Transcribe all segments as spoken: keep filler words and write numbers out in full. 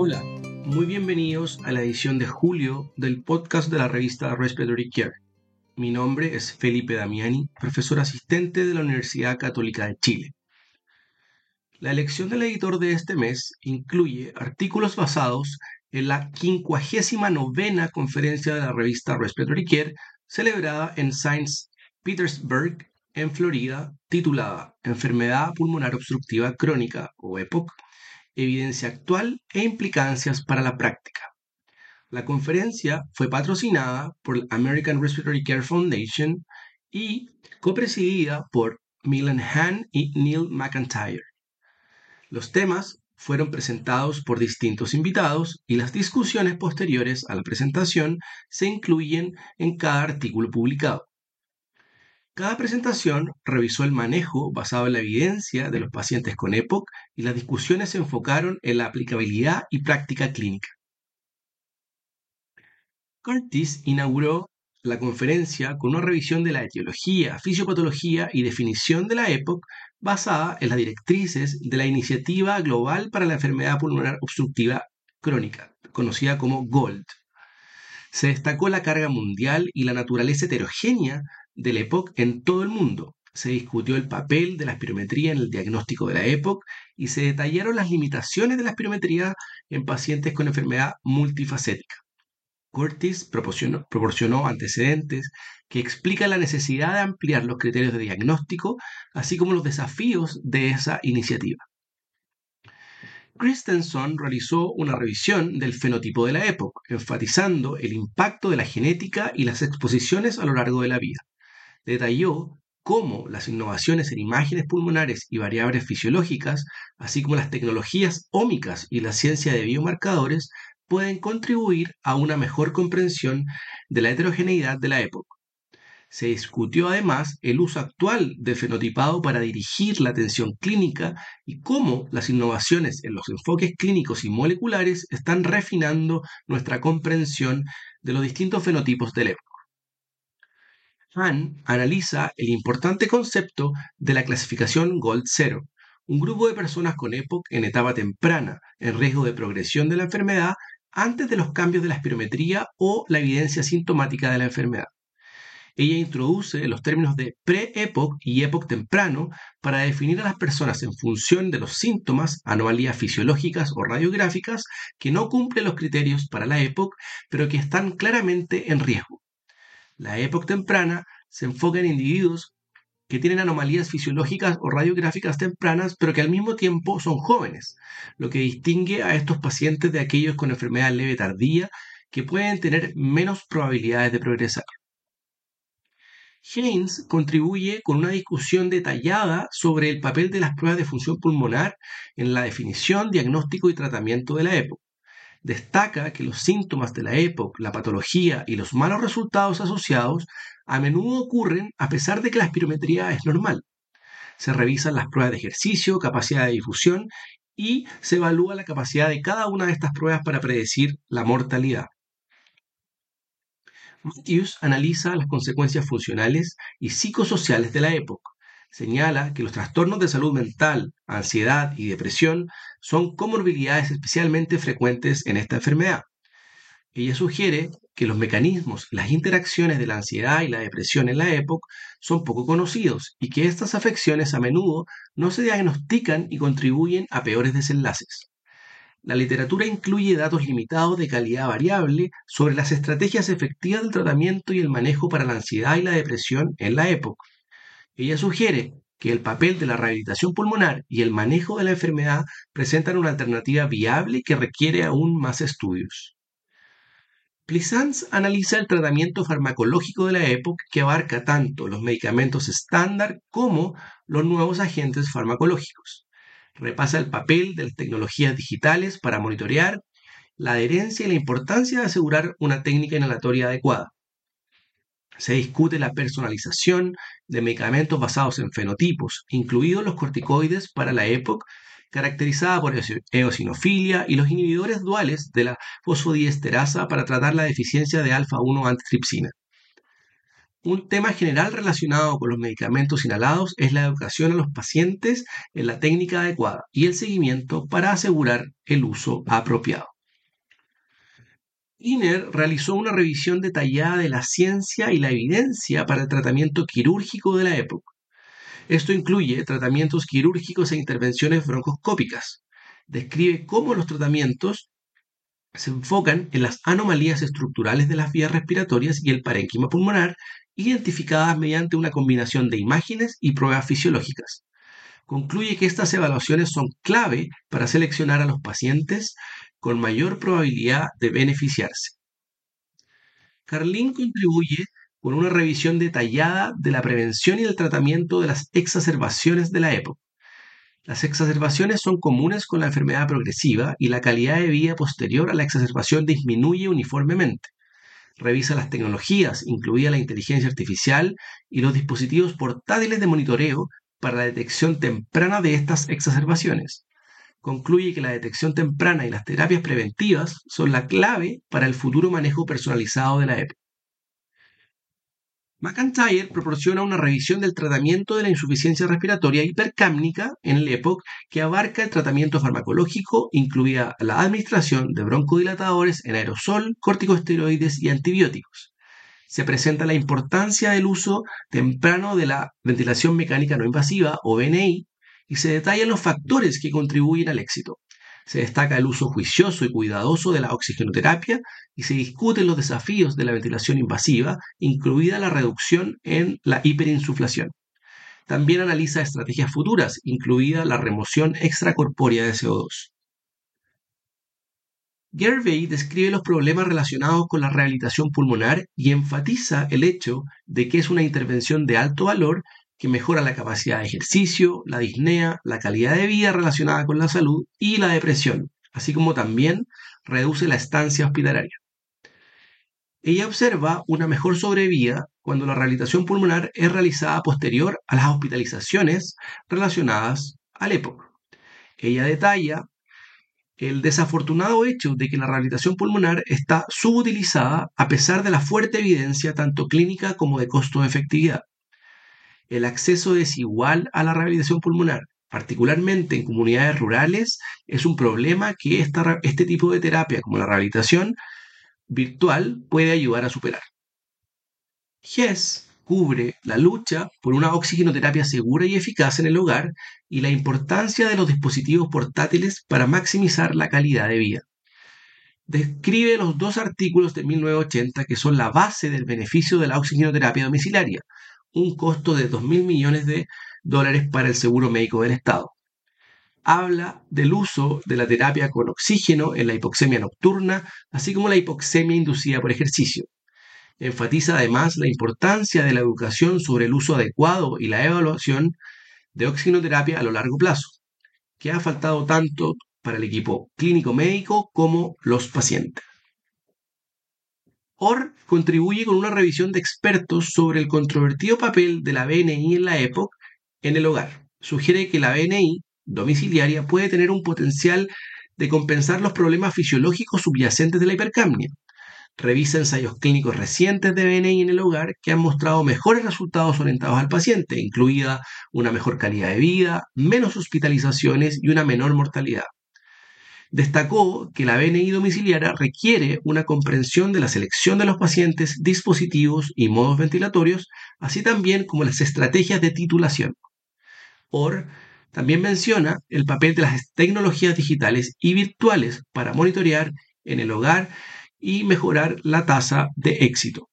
Hola, muy bienvenidos a la edición de julio del podcast de la revista Respiratory Care. Mi nombre es Felipe Damiani, profesor asistente de la Universidad Católica de Chile. La elección del editor de este mes incluye artículos basados en la quincuagésima novena conferencia de la revista Respiratory Care, celebrada en Saint Petersburg, en Florida, titulada Enfermedad Pulmonar Obstructiva Crónica, o EPOC, Evidencia Actual e Implicancias para la Práctica. La conferencia fue patrocinada por la American Respiratory Care Foundation y copresidida por Milan Han y Neil McIntyre. Los temas fueron presentados por distintos invitados y las discusiones posteriores a la presentación se incluyen en cada artículo publicado. Cada presentación revisó el manejo basado en la evidencia de los pacientes con EPOC y las discusiones se enfocaron en la aplicabilidad y práctica clínica. Curtis inauguró la conferencia con una revisión de la etiología, fisiopatología y definición de la EPOC basada en las directrices de la Iniciativa Global para la Enfermedad Pulmonar Obstructiva Crónica, conocida como GOLD. Se destacó la carga mundial y la naturaleza heterogénea del EPOC en todo el mundo. Se discutió el papel de la espirometría en el diagnóstico de la EPOC y se detallaron las limitaciones de la espirometría en pacientes con enfermedad multifacética. Curtis proporcionó, proporcionó antecedentes que explican la necesidad de ampliar los criterios de diagnóstico, así como los desafíos de esa iniciativa. Christensen realizó una revisión del fenotipo de la EPOC, enfatizando el impacto de la genética y las exposiciones a lo largo de la vida. Detalló cómo las innovaciones en imágenes pulmonares y variables fisiológicas, así como las tecnologías ómicas y la ciencia de biomarcadores, pueden contribuir a una mejor comprensión de la heterogeneidad de la EPOC. Se discutió además el uso actual del fenotipado para dirigir la atención clínica y cómo las innovaciones en los enfoques clínicos y moleculares están refinando nuestra comprensión de los distintos fenotipos del EPOC. Han analiza el importante concepto de la clasificación GOLD cero, un grupo de personas con EPOC en etapa temprana, en riesgo de progresión de la enfermedad antes de los cambios de la espirometría o la evidencia sintomática de la enfermedad. Ella introduce los términos de pre-EPOC y EPOC temprano para definir a las personas en función de los síntomas, anomalías fisiológicas o radiográficas que no cumplen los criterios para la EPOC, pero que están claramente en riesgo. La EPOC temprana se enfoca en individuos que tienen anomalías fisiológicas o radiográficas tempranas, pero que al mismo tiempo son jóvenes, lo que distingue a estos pacientes de aquellos con enfermedad leve tardía que pueden tener menos probabilidades de progresar. Haynes contribuye con una discusión detallada sobre el papel de las pruebas de función pulmonar en la definición, diagnóstico y tratamiento de la EPOC. Destaca que los síntomas de la EPOC, la patología y los malos resultados asociados a menudo ocurren a pesar de que la espirometría es normal. Se revisan las pruebas de ejercicio, capacidad de difusión y se evalúa la capacidad de cada una de estas pruebas para predecir la mortalidad. Matthews analiza las consecuencias funcionales y psicosociales de la EPOC. Señala que los trastornos de salud mental, ansiedad y depresión son comorbilidades especialmente frecuentes en esta enfermedad. Ella sugiere que los mecanismos y las interacciones de la ansiedad y la depresión en la EPOC son poco conocidos y que estas afecciones a menudo no se diagnostican y contribuyen a peores desenlaces. La literatura incluye datos limitados de calidad variable sobre las estrategias efectivas del tratamiento y el manejo para la ansiedad y la depresión en la EPOC. Ella sugiere que el papel de la rehabilitación pulmonar y el manejo de la enfermedad presentan una alternativa viable que requiere aún más estudios. Plissans analiza el tratamiento farmacológico de la EPOC que abarca tanto los medicamentos estándar como los nuevos agentes farmacológicos. Repasa el papel de las tecnologías digitales para monitorear la adherencia y la importancia de asegurar una técnica inhalatoria adecuada. Se discute la personalización de medicamentos basados en fenotipos, incluidos los corticoides para la EPOC, caracterizada por eosinofilia, y los inhibidores duales de la fosfodiesterasa para tratar la deficiencia de alfa uno antitripsina. Un tema general relacionado con los medicamentos inhalados es la educación a los pacientes en la técnica adecuada y el seguimiento para asegurar el uso apropiado. I N E R realizó una revisión detallada de la ciencia y la evidencia para el tratamiento quirúrgico de la época. Esto incluye tratamientos quirúrgicos e intervenciones broncoscópicas. Describe cómo los tratamientos se enfocan en las anomalías estructurales de las vías respiratorias y el parénquima pulmonar, identificadas mediante una combinación de imágenes y pruebas fisiológicas. Concluye que estas evaluaciones son clave para seleccionar a los pacientes con mayor probabilidad de beneficiarse. Carlín contribuye con una revisión detallada de la prevención y el tratamiento de las exacerbaciones de la época. Las exacerbaciones son comunes con la enfermedad progresiva y la calidad de vida posterior a la exacerbación disminuye uniformemente. Revisa las tecnologías, incluida la inteligencia artificial y los dispositivos portátiles de monitoreo para la detección temprana de estas exacerbaciones. Concluye que la detección temprana y las terapias preventivas son la clave para el futuro manejo personalizado de la época. McIntyre proporciona una revisión del tratamiento de la insuficiencia respiratoria hipercápnica en el E P O C que abarca el tratamiento farmacológico, incluida la administración de broncodilatadores en aerosol, corticosteroides y antibióticos. Se presenta la importancia del uso temprano de la ventilación mecánica no invasiva o V N I y se detallan los factores que contribuyen al éxito. Se destaca el uso juicioso y cuidadoso de la oxigenoterapia y se discuten los desafíos de la ventilación invasiva, incluida la reducción en la hiperinsuflación. También analiza estrategias futuras, incluida la remoción extracorpórea de C O dos. Gervais describe los problemas relacionados con la rehabilitación pulmonar y enfatiza el hecho de que es una intervención de alto valor que mejora la capacidad de ejercicio, la disnea, la calidad de vida relacionada con la salud y la depresión, así como también reduce la estancia hospitalaria. Ella observa una mejor sobrevida cuando la rehabilitación pulmonar es realizada posterior a las hospitalizaciones relacionadas al E P O C. Ella detalla el desafortunado hecho de que la rehabilitación pulmonar está subutilizada a pesar de la fuerte evidencia tanto clínica como de costo de efectividad. El acceso desigual a la rehabilitación pulmonar, particularmente en comunidades rurales, es un problema que esta, este tipo de terapia, como la rehabilitación virtual, puede ayudar a superar. G E S cubre la lucha por una oxigenoterapia segura y eficaz en el hogar y la importancia de los dispositivos portátiles para maximizar la calidad de vida. Describe los dos artículos de mil novecientos ochenta que son la base del beneficio de la oxigenoterapia domiciliaria, un costo de dos mil millones de dólares para el seguro médico del Estado. Habla del uso de la terapia con oxígeno en la hipoxemia nocturna, así como la hipoxemia inducida por ejercicio. Enfatiza además la importancia de la educación sobre el uso adecuado y la evaluación de oxigenoterapia a lo largo plazo, que ha faltado tanto para el equipo clínico médico como los pacientes. Orr contribuye con una revisión de expertos sobre el controvertido papel de la V N I en la E P O C en el hogar. Sugiere que la V N I domiciliaria puede tener un potencial de compensar los problemas fisiológicos subyacentes de la hipercapnia. Revisa ensayos clínicos recientes de V N I en el hogar que han mostrado mejores resultados orientados al paciente, incluida una mejor calidad de vida, menos hospitalizaciones y una menor mortalidad. Destacó que la V N I domiciliaria requiere una comprensión de la selección de los pacientes, dispositivos y modos ventilatorios, así también como las estrategias de titulación. Orr también menciona el papel de las tecnologías digitales y virtuales para monitorear en el hogar y mejorar la tasa de éxito.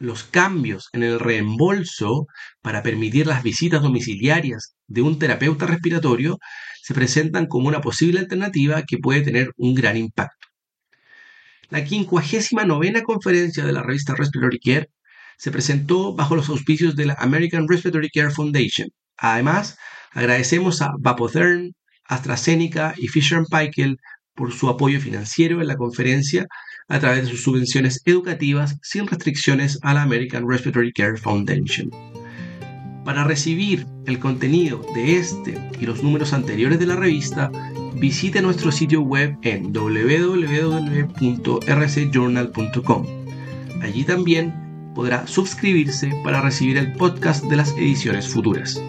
Los cambios en el reembolso para permitir las visitas domiciliarias de un terapeuta respiratorio se presentan como una posible alternativa que puede tener un gran impacto. La quincuagésima novena conferencia de la revista Respiratory Care se presentó bajo los auspicios de la American Respiratory Care Foundation. Además, agradecemos a Vapotherm, AstraZeneca y Fisher and Paykel por su apoyo financiero en la conferencia a través de sus subvenciones educativas sin restricciones a la American Respiratory Care Foundation. Para recibir el contenido de este y los números anteriores de la revista, visite nuestro sitio web en doble u doble u doble u punto r c journal punto com. Allí también podrá suscribirse para recibir el podcast de las ediciones futuras.